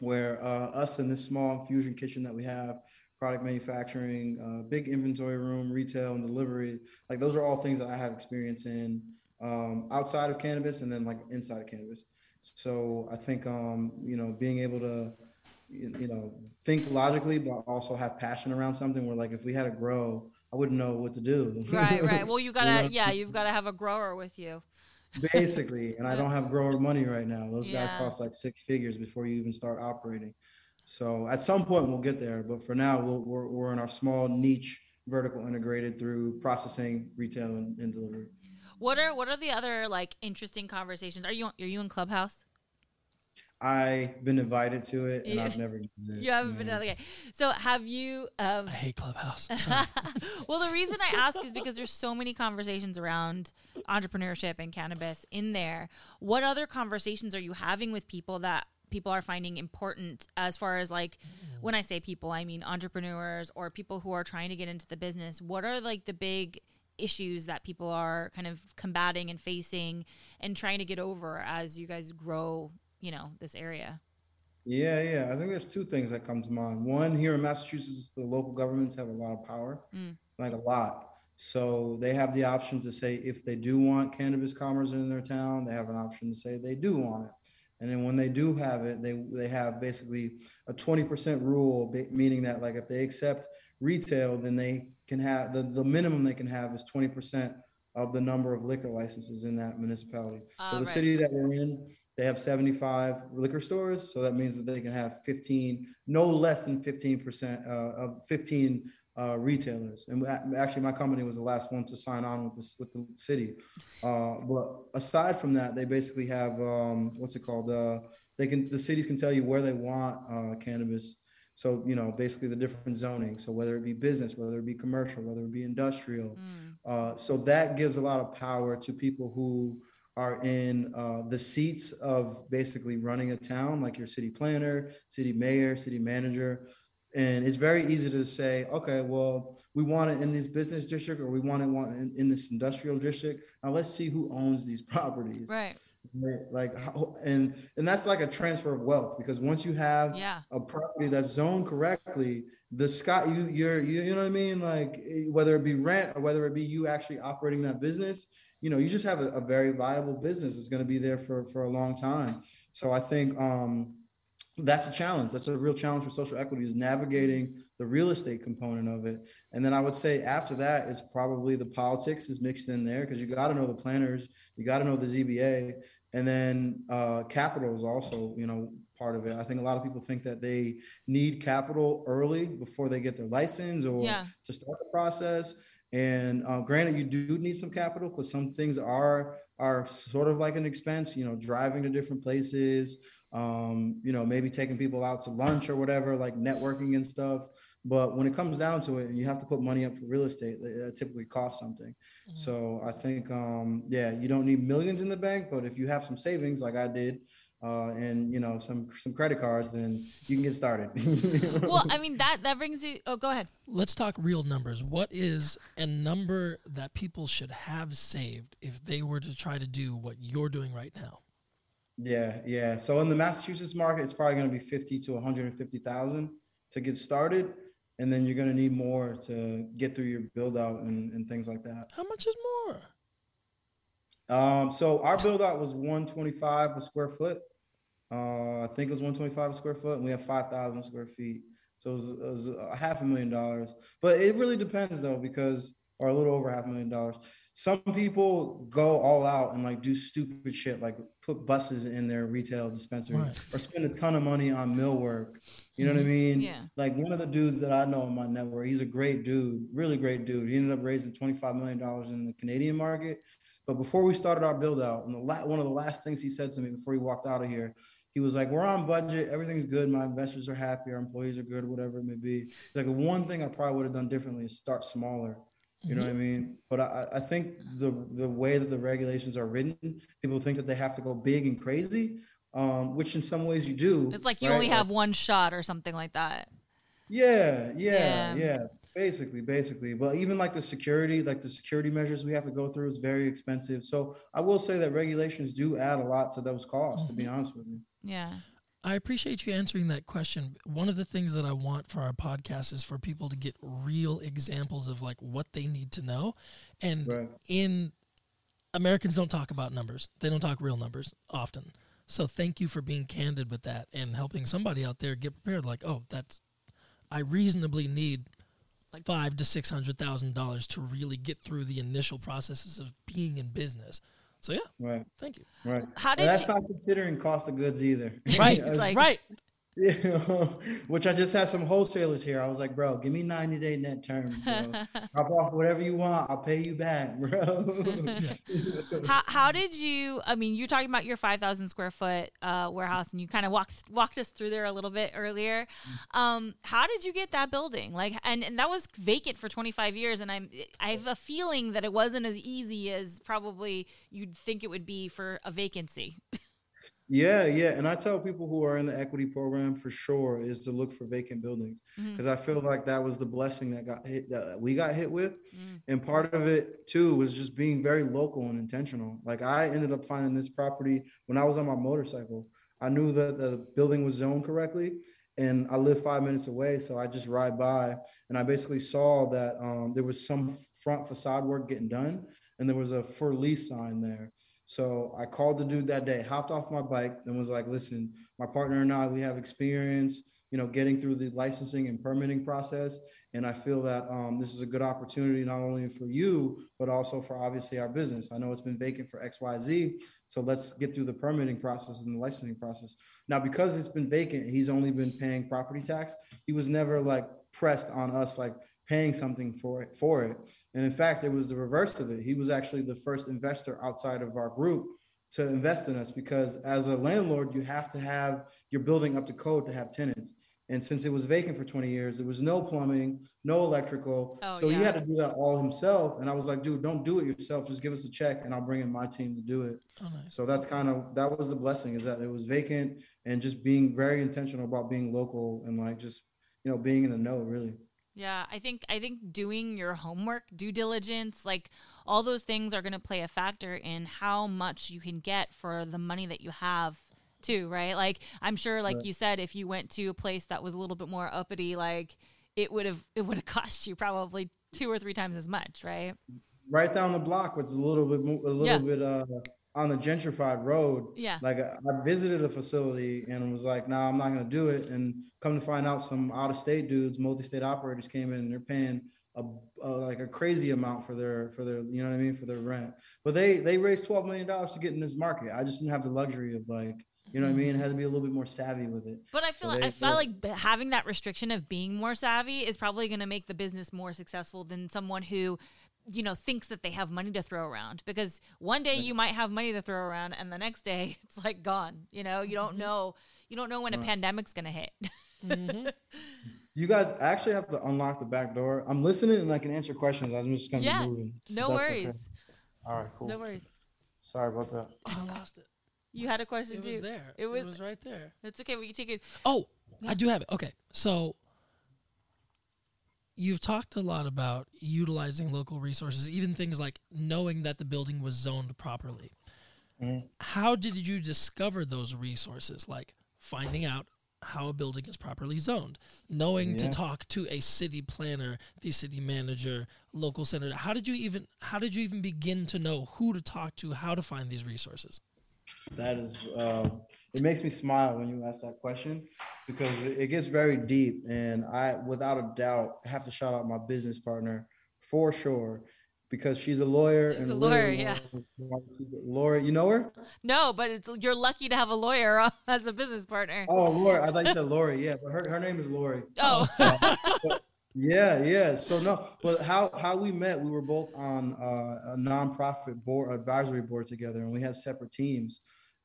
where us in this small infusion kitchen that we have, product manufacturing, big inventory room, retail and delivery. Like those are all things that I have experience in outside of cannabis and then like inside of cannabis. So I think, being able to, think logically, but also have passion around something where like if we had a grow, I wouldn't know what to do. Right, right. Well, you gotta, you've got to have a grower with you. Basically, and I don't have grower money right now. Those guys cost like six figures before you even start operating. So at some point we'll get there, but for now we're in our small niche vertical integrated through processing, retail, and delivery. What are the other like interesting conversations? Are you in Clubhouse? I've been invited to it, and I've never used it. You haven't been okay. So have you? I hate Clubhouse. Well, the reason I ask is because there's so many conversations around entrepreneurship and cannabis in there. What other conversations are you having with people that people are finding important? As far as like, when I say people, I mean entrepreneurs or people who are trying to get into the business. What are like the big issues that people are kind of combating and facing and trying to get over as you guys grow, you know, this area? Yeah. I think there's two things that come to mind. One, here in Massachusetts, the local governments have a lot of power, like a lot. So they have the option to say if they do want cannabis commerce in their town, they have an option to say they do want it. And then when they do have it, they have basically a 20% rule, meaning that like if they accept retail, then they can have the minimum they can have is 20% of the number of liquor licenses in that municipality. So the city that we're in, they have 75 liquor stores, so that means that they can have 15 retailers. And actually, my company was the last one to sign on with the city. But aside from that, they basically have the cities can tell you where they want cannabis. So, you know, basically the different zoning. So whether it be business, whether it be commercial, whether it be industrial, so that gives a lot of power to people who are in the seats of basically running a town, like your city planner, city mayor, city manager. And it's very easy to say, okay, well, we want it in this business district, or we want it in this industrial district. Now let's see who owns these properties. Right. Like, and that's like a transfer of wealth, because once you have a property that's zoned correctly, you know what I mean? Like, whether it be rent or whether it be you actually operating that business, you know, you just have a very viable business that's going to be there for a long time. So I think that's a challenge. That's a real challenge for social equity, is navigating the real estate component of it. And then I would say after that is probably the politics is mixed in there, because you got to know the planners, you got to know the ZBA, and then capital is also, you know, part of it. I think a lot of people think that they need capital early before they get their license or to start the process. And granted, you do need some capital, because some things are sort of like an expense, you know, driving to different places, you know, maybe taking people out to lunch or whatever, like networking and stuff. But when it comes down to it and you have to put money up for real estate, that typically costs something. Mm-hmm. So I think, you don't need millions in the bank, but if you have some savings like I did, and you know, some credit cards, and you can get started. Well, I mean, that brings you, go ahead. Let's talk real numbers. What is a number that people should have saved if they were to try to do what you're doing right now? Yeah. So in the Massachusetts market, it's probably going to be 50 to 150,000 to get started. And then you're going to need more to get through your build out and things like that. How much is more? So our build out was 125 a square foot. I think it was 125 a square foot, and we have 5,000 square feet. So it was $500,000, but it really depends though, or a little over $500,000. Some people go all out and like do stupid shit, like put buses in their retail dispensary or spend a ton of money on millwork. You know what I mean? Yeah. Like one of the dudes that I know in my network, he's a great dude, really great dude. He ended up raising $25 million in the Canadian market. But before we started our build out, and one of the last things he said to me before he walked out of here, he was like, "We're on budget, everything's good, my investors are happy, our employees are good," whatever it may be. He's like, "The one thing I probably would have done differently is start smaller." You know what I mean? But I think the way that the regulations are written, people think that they have to go big and crazy, which in some ways you do. It's like you only have one shot or something like that. Yeah. Basically. But even like the security measures we have to go through is very expensive. So I will say that regulations do add a lot to those costs, to be honest with you. Yeah. I appreciate you answering that question. One of the things that I want for our podcast is for people to get real examples of like what they need to know. And Americans don't talk about numbers. They don't talk real numbers often. So thank you for being candid with that and helping somebody out there get prepared. Like, I reasonably need like $500,000 to $600,000 to really get through the initial processes of being in business. So yeah, right. Thank you. Right. How did that's not considering cost of goods either. Right. Right. You know, which I just had some wholesalers here. I was like, bro, give me 90 day net terms. Drop off whatever you want. I'll pay you back, bro. How did you, I mean, you're talking about your 5,000 square foot warehouse, and you kind of walked us through there a little bit earlier. How did you get that building? Like, and that was vacant for 25 years. And I have a feeling that it wasn't as easy as probably you'd think it would be for a vacancy. Yeah. And I tell people who are in the equity program for sure is to look for vacant buildings, because I feel like that was the blessing that we got hit with. And part of it too was just being very local and intentional. Like, I ended up finding this property when I was on my motorcycle. I knew that the building was zoned correctly, and I live 5 minutes away. So I just ride by, and I basically saw that there was some front facade work getting done, and there was a for lease sign there. So I called the dude that day, hopped off my bike, and was like, listen, my partner and I, we have experience, you know, getting through the licensing and permitting process. And I feel that this is a good opportunity, not only for you, but also for obviously our business. I know it's been vacant for XYZ. So let's get through the permitting process and the licensing process. Now, because it's been vacant, he's only been paying property tax. He was never like pressed on us, like paying something for it. And in fact, it was the reverse of it. He was actually the first investor outside of our group to invest in us, because as a landlord, you have to have your building up to code to have tenants. And since it was vacant for 20 years, there was no plumbing, no electrical. He had to do that all himself. And I was like, dude, don't do it yourself. Just give us a check and I'll bring in my team to do it. Oh, nice. So that was the blessing, is that it was vacant, and just being very intentional about being local and like just, you know, being in the know really. Yeah, I think doing your homework, due diligence, like all those things are going to play a factor in how much you can get for the money that you have too, right? Like, I'm sure, like you said, if you went to a place that was a little bit more uppity, like it would have cost you probably 2 or 3 times as much, right? Right down the block was a little bit on the gentrified road. Yeah. Like, I visited a facility and was like, nah, I'm not going to do it. And come to find out, some out of state dudes, multi-state operators came in, and they're paying like a crazy amount for their, you know what I mean? For their rent. But they raised $12 million to get in this market. I just didn't have the luxury of like, you know what I mean? It had to be a little bit more savvy with it. But I felt like having that restriction of being more savvy is probably going to make the business more successful than someone who, you know, thinks that they have money to throw around, because one day you might have money to throw around and the next day it's like gone. You know, you don't know when a pandemic's going to hit. You guys actually have to unlock the back door. I'm listening and I can answer questions. I'm just going to be moving. No worries. Okay. All right, cool. No worries. Sorry about that. Oh, I lost it. You had a question too. It was there. It was right there. It's okay. We can take it. Oh, I do have it. Okay. So, you've talked a lot about utilizing local resources, even things like knowing that the building was zoned properly. How did you discover those resources? Like finding out how a building is properly zoned, knowing to talk to a city planner, the city manager, local senator. How did you even begin to know who to talk to, how to find these resources? That is, it makes me smile when you ask that question, because it gets very deep. And I, without a doubt, have to shout out my business partner for sure, because she's a lawyer. She's a lawyer, yeah. Laura, you know her? No, but you're lucky to have a lawyer as a business partner. Oh, Laura. I thought you said Lori. Yeah, but her name is Lori. Oh. Yeah. So no, but how we met, we were both on a nonprofit board advisory board together, and we had separate teams.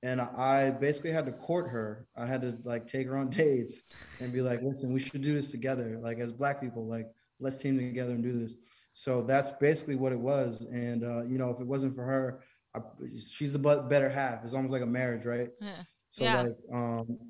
And I basically had to court her. I had to like take her on dates and be like, listen, we should do this together. Like, as Black people, like, let's team together and do this. So that's basically what it was. And you know, if it wasn't for her, she's the better half. It's almost like a marriage, right? Yeah. So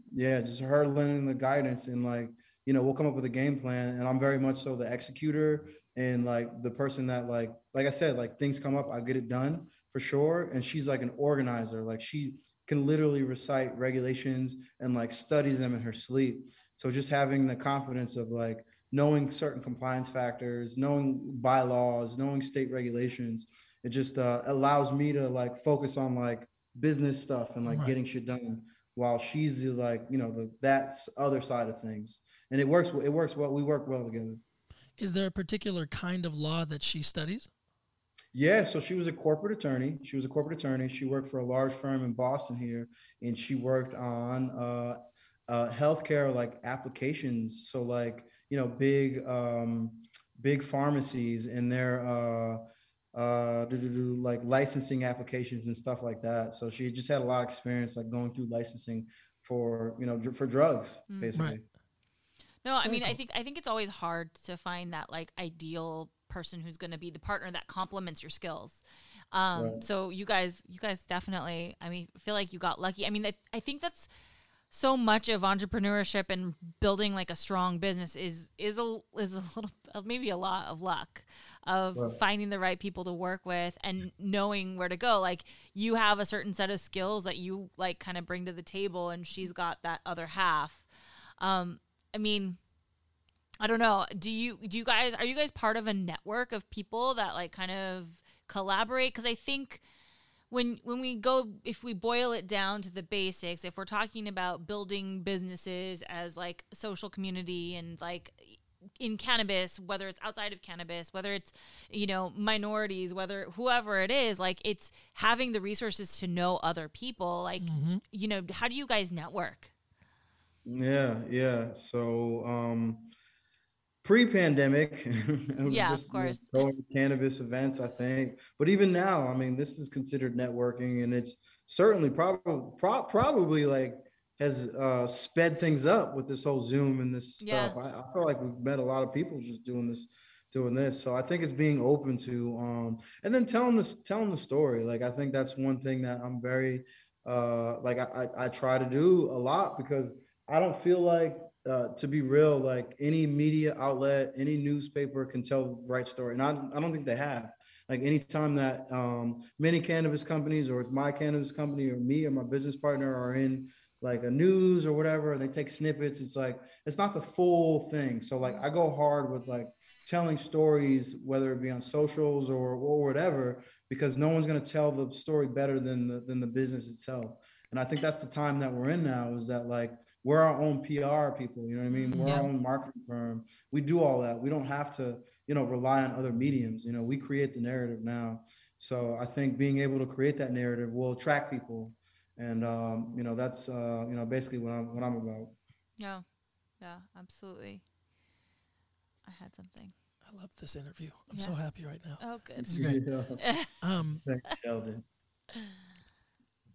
like, just her lending the guidance, and like, you know, we'll come up with a game plan, and I'm very much so the executor and like the person that like I said, like things come up, I get it done for sure. And she's like an organizer. Like, she can literally recite regulations and like studies them in her sleep. So just having the confidence of like knowing certain compliance factors, knowing bylaws, knowing state regulations, it just allows me to like focus on like business stuff and like getting shit done, while she's like, you know, that's other side of things. And it works well. We work well together. Is there a particular kind of law that she studies? Yeah, so she was a corporate attorney. She worked for a large firm in Boston here, and she worked on healthcare like applications. So like, you know, big pharmacies and their like licensing applications and stuff like that. So she just had a lot of experience like going through licensing for, you know, for drugs, basically. Right. No, I mean, I think it's always hard to find that like ideal person who's going to be the partner that complements your skills. Right. So you guys definitely, I mean, feel like you got lucky. I mean, I think that's so much of entrepreneurship and building like a strong business is a little, maybe a lot of luck of right. finding the right people to work with and knowing where to go. Like you have a certain set of skills that you like kind of bring to the table, and she's got that other half. I mean, I don't know. Are you guys part of a network of people that like kind of collaborate? Because I think when we go, if we boil it down to the basics, if we're talking about building businesses as like social community and like in cannabis, whether it's outside of cannabis, whether it's, you know, minorities, whether whoever it is, like it's having the resources to know other people. Like, you know, how do you guys network? Yeah. So pre-pandemic, it was just, of course, going to cannabis events, I think. But even now, I mean, this is considered networking, and it's certainly probably like has sped things up with this whole Zoom and this stuff. I feel like we've met a lot of people just doing this. So I think it's being open to, and then telling the story. Like I think that's one thing that I'm very like I try to do a lot, because I don't feel like, to be real, like any media outlet, any newspaper can tell the right story. And I don't think they have. Like anytime that many cannabis companies, or it's my cannabis company or me or my business partner are in like a news or whatever, and they take snippets, it's like, it's not the full thing. So like I go hard with like telling stories, whether it be on socials or whatever, because no one's going to tell the story better than the business itself. And I think that's the time that we're in now, is that like, we're our own PR people, you know what I mean? We're our own marketing firm. We do all that. We don't have to, you know, rely on other mediums. You know, we create the narrative now. So I think being able to create that narrative will attract people. And, you know, that's, you know, basically what I'm about. Yeah, absolutely. I had something. I love this interview. I'm so happy right now. Oh, good. This is great. Yeah. Thank you, Sheldon.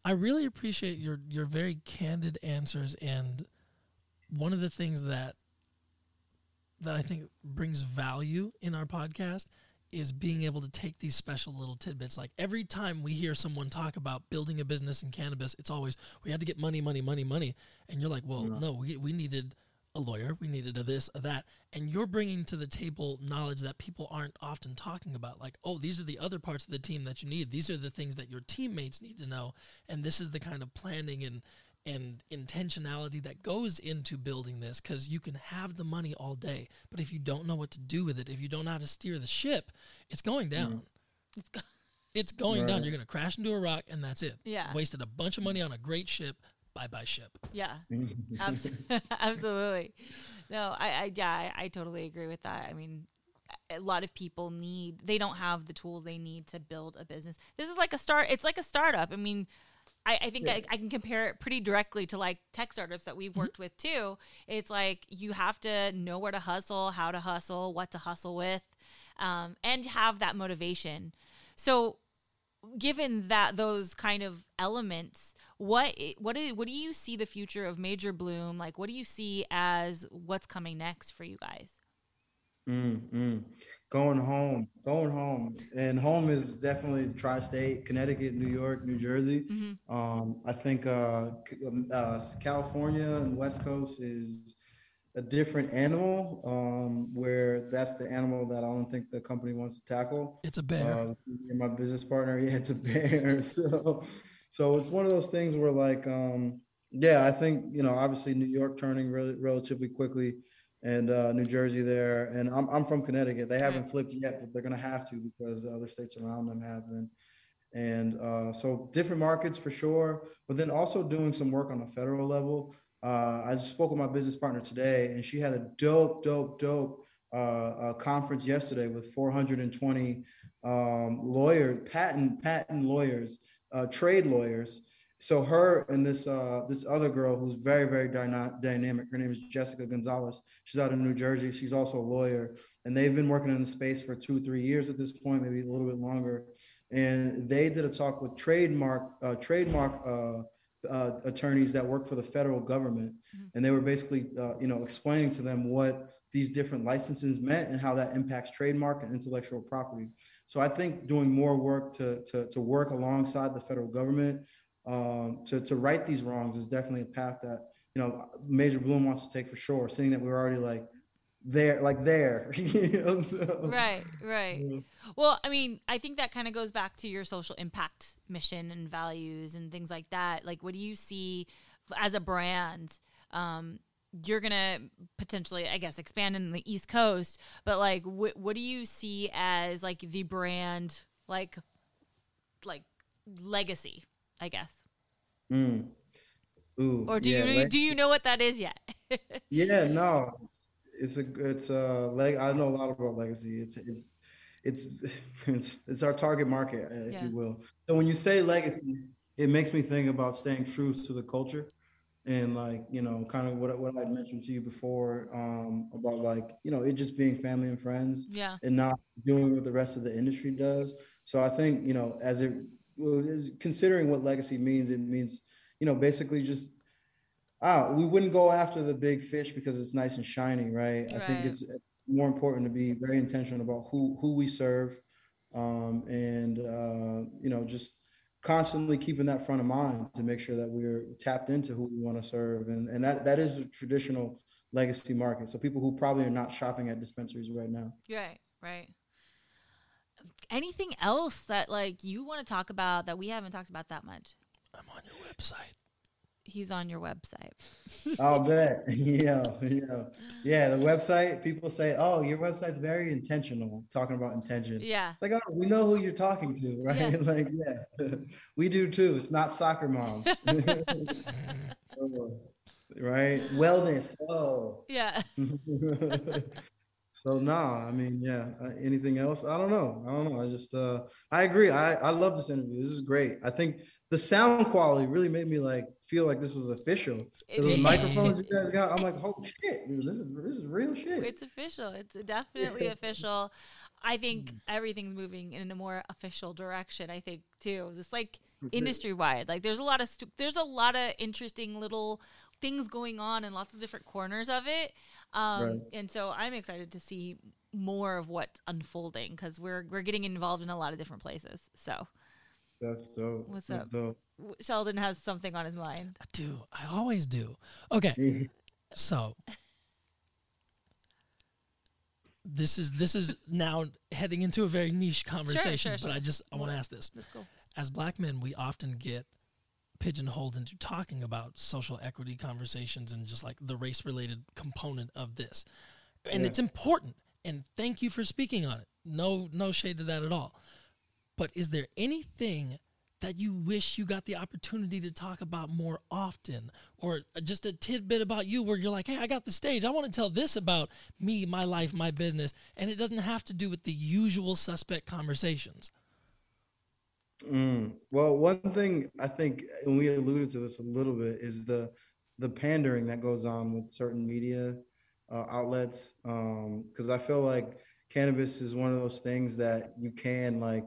I really appreciate your very candid answers, and one of the things that I think brings value in our podcast is being able to take these special little tidbits. Like every time we hear someone talk about building a business in cannabis, it's always, we had to get money. And you're like, well, no, we needed a lawyer. We needed a this, a that. And you're bringing to the table knowledge that people aren't often talking about. Like, oh, these are the other parts of the team that you need. These are the things that your teammates need to know. And this is the kind of planning and intentionality that goes into building this, because you can have the money all day, but if you don't know what to do with it, if you don't know how to steer the ship, it's going down. It's going down. You're going to crash into a rock, and that's it. Yeah. Wasted a bunch of money on a great ship. Bye-bye ship. Yeah, absolutely. No, I totally agree with that. I mean, a lot of people they don't have the tools they need to build a business. This is like a start. It's like a startup. I mean, I think I can compare it pretty directly to like tech startups that we've worked with too. It's like you have to know where to hustle, how to hustle, what to hustle with, and have that motivation. So given that those kind of elements, what do you see the future of Major Bloom? Like, what do you see as what's coming next for you guys? Going home. And home is definitely tri-state, Connecticut, New York, New Jersey. I think California and West Coast is a different animal, where that's the animal that I don't think the company wants to tackle. It's a bear. My business partner, it's a bear. So it's one of those things where like, I think, you know, obviously New York turning relatively quickly, and New Jersey there. And I'm from Connecticut. They haven't flipped yet, but they're going to have to, because the other states around them have been. And so different markets for sure, but then also doing some work on a federal level. I just spoke with my business partner today, and she had a dope a conference yesterday with 420 patent lawyers, trade lawyers. So her and this other girl who's very, very dynamic, her name is Jessica Gonzalez. She's out of New Jersey. She's also a lawyer, and they've been working in the space for 2-3 years at this point, maybe a little bit longer. And they did a talk with trademark attorneys that work for the federal government, and they were basically explaining to them what these different licenses meant and how that impacts trademark and intellectual property. So I think doing more work to work alongside the federal government to right these wrongs is definitely a path that, Major Bloom wants to take for sure, seeing that we're already there. So, right. Yeah. Well, I mean, I think that kind of goes back to your social impact mission and values and things like that. Like, what do you see as a brand? You're going to potentially, I guess, expand in the East Coast, but what do you see as the brand, legacy, I guess? Do you know what that is yet? Yeah, no, I know a lot about legacy. It's our target market, if you will. So when you say legacy, it makes me think about staying true to the culture. And kind of what I mentioned to you before about it just being family and friends, and not doing what the rest of the industry does. So I think as it is, considering what legacy means, it means basically just we wouldn't go after the big fish because it's nice and shiny, right? I think it's more important to be very intentional about who we serve, just constantly keeping that front of mind to make sure that we're tapped into who we want to serve. And that is a traditional legacy market. So people who probably are not shopping at dispensaries right now. Right. Anything else that you want to talk about that we haven't talked about that much? I'm on your website. He's on your website. I'll bet. Yeah. The website, people say, "Oh, your website's very intentional." Talking about intention. Yeah. It's we know who you're talking to, right? Yeah. We do too. It's not soccer moms, right? Wellness. Oh. Yeah. So anything else? I don't know. I just I agree. I love this interview. This is great. I think the sound quality really made me feel like this was official. Those microphones you guys got, I'm like, holy shit, dude, this is real shit. It's official. It's definitely official. I think everything's moving in a more official direction, I think, too. Just industry wide. There's a lot of interesting little things going on in lots of different corners of it. And so I'm excited to see more of what's unfolding because we're getting involved in a lot of different places. So that's dope. What's up? Sheldon has something on his mind. I do. I always do. Okay. So this is now heading into a very niche conversation, sure. I want to ask this. That's cool. As Black men, we often get pigeonholed into talking about social equity conversations and just the race-related component of this. And it's important. And thank you for speaking on it. No shade to that at all. But is there anything that you wish you got the opportunity to talk about more often, or just a tidbit about you where you're like, hey, I got the stage. I want to tell this about me, my life, my business. And it doesn't have to do with the usual suspect conversations. Well, one thing I think, and we alluded to this a little bit, is the pandering that goes on with certain media outlets. Because I feel like cannabis is one of those things that you can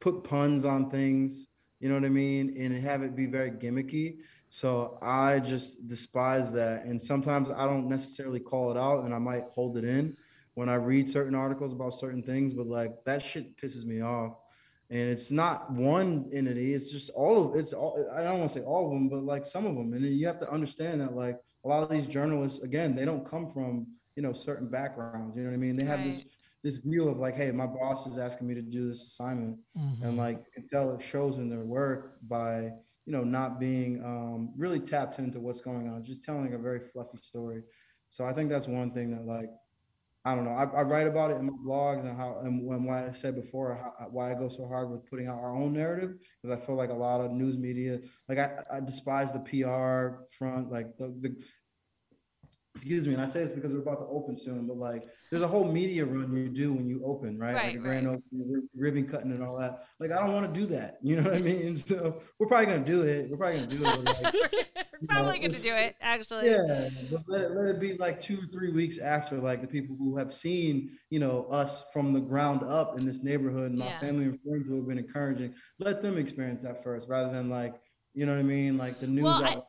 put puns on things, you know what I mean, and have it be very gimmicky. So I just despise that. And sometimes I don't necessarily call it out, and I might hold it in when I read certain articles about certain things. But that shit pisses me off. And it's not one entity, it's just I don't want to say all of them, but some of them. And then you have to understand that a lot of these journalists, again, they don't come from, certain backgrounds, you know what I mean? They have this view of hey, my boss is asking me to do this assignment. Mm-hmm. And until it shows in their work by, not being really tapped into what's going on, just telling a very fluffy story. So I think that's one thing that I don't know. I write about it in my blogs and why I said before, why I go so hard with putting out our own narrative, because I feel a lot of news media, I despise the PR front, excuse me, and I say this because we're about to open soon, but like there's a whole media run you do when you open, right? Like a grand opening, ribbon cutting and all that. Like, I don't want to do that. You know what I mean? And so we're probably going to do it. Like, We're probably going to do it, actually. Yeah, but let it be like 2-3 weeks after, like the people who have seen, you know, us from the ground up in this neighborhood, and my family and friends who have been encouraging, let them experience that first rather than like, you know what I mean? Like the news. Well,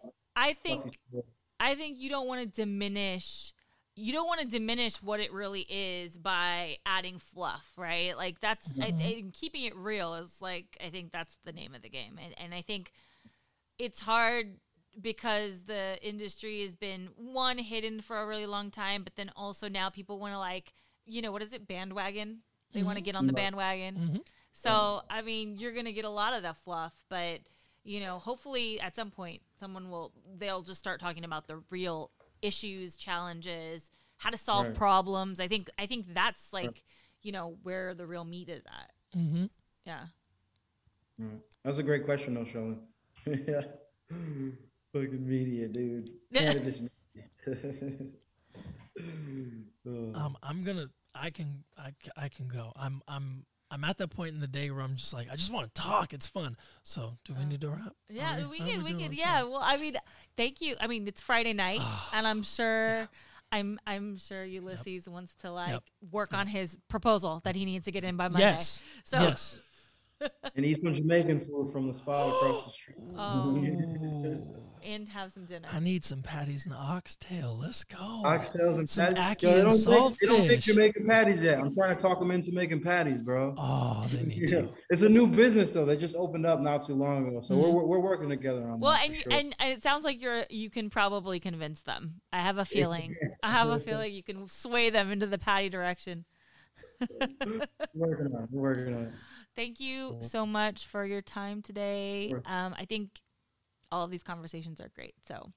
I think you don't want to diminish. You don't want to diminish what it really is by adding fluff, right? Like that's I keeping it real is like, I think that's the name of the game. And I think it's hard because the industry has been hidden for a really long time, but then also now people want to like, you know, what is it? Bandwagon. They want to get on the bandwagon. So, I mean, you're going to get a lot of that fluff, but you know, hopefully at some point someone will, they'll just start talking about the real issues, challenges, how to solve problems. I think that's like, you know, where the real meat is at. That's a great question though, Shelly. Fucking media, dude. I can go. I'm at that point in the day where I'm just like, I just want to talk. It's fun. So do we need to wrap? Yeah, we can. Yeah. Well, I mean, thank you. I mean, it's Friday night and I'm sure, I'm sure Ulysses wants to like work on his proposal that he needs to get in by Monday. Yes. And eat some Jamaican food from the spa across the street. And have some dinner. I need some patties and oxtail. Let's go. Oxtails and some patties. They don't fix Jamaican patties yet. I'm trying to talk them into making patties, bro. Oh, they need to. It's a new business though. They just opened up not too long ago, so we're working together on. Well, that and it sounds like you can probably convince them. I have a feeling. You can sway them into the patty direction. We're working on it. Thank you so much for your time today. I think all of these conversations are great. So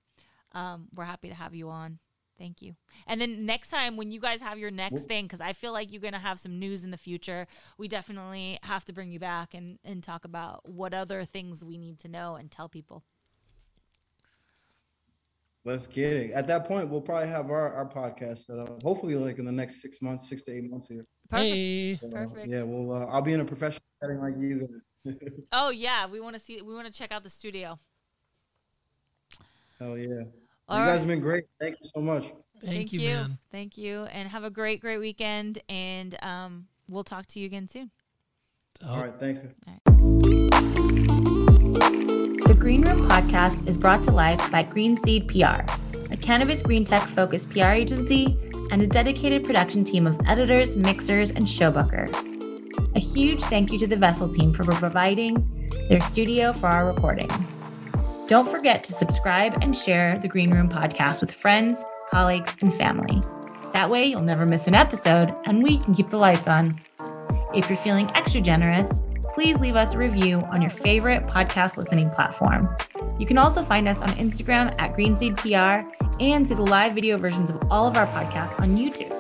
we're happy to have you on. Thank you. And then next time when you guys have your next thing, because I feel like you're going to have some news in the future, we definitely have to bring you back and talk about what other things we need to know and tell people. Let's get it. At that point, we'll probably have our podcast set up. Hopefully, like in the next 6 to 8 months here. Perfect. Hey. So, perfect. Yeah, well, I'll be in a professional setting like you guys. Oh yeah, we want to check out the studio. Hell yeah! All right, you guys have been great. Thank you so much. Thank you, man. Thank you, and have a great weekend. And we'll talk to you again soon. All right, thanks. All right. The Green Room Podcast is brought to life by Green Seed PR, a cannabis green tech-focused PR agency and a dedicated production team of editors, mixers, and showbookers. A huge thank you to the Vessel team for providing their studio for our recordings. Don't forget to subscribe and share the Green Room Podcast with friends, colleagues, and family. That way you'll never miss an episode and we can keep the lights on. If you're feeling extra generous, please leave us a review on your favorite podcast listening platform. You can also find us on Instagram at GreenSeedPR and see the live video versions of all of our podcasts on YouTube.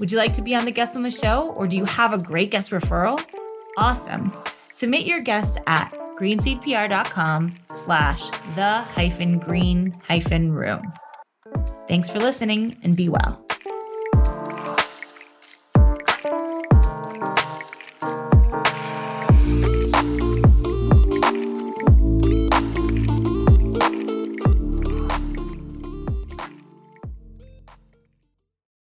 Would you like to be on the guest on the show, or do you have a great guest referral? Awesome. Submit your guests at greenseedpr.com/the-green-room. Thanks for listening and be well.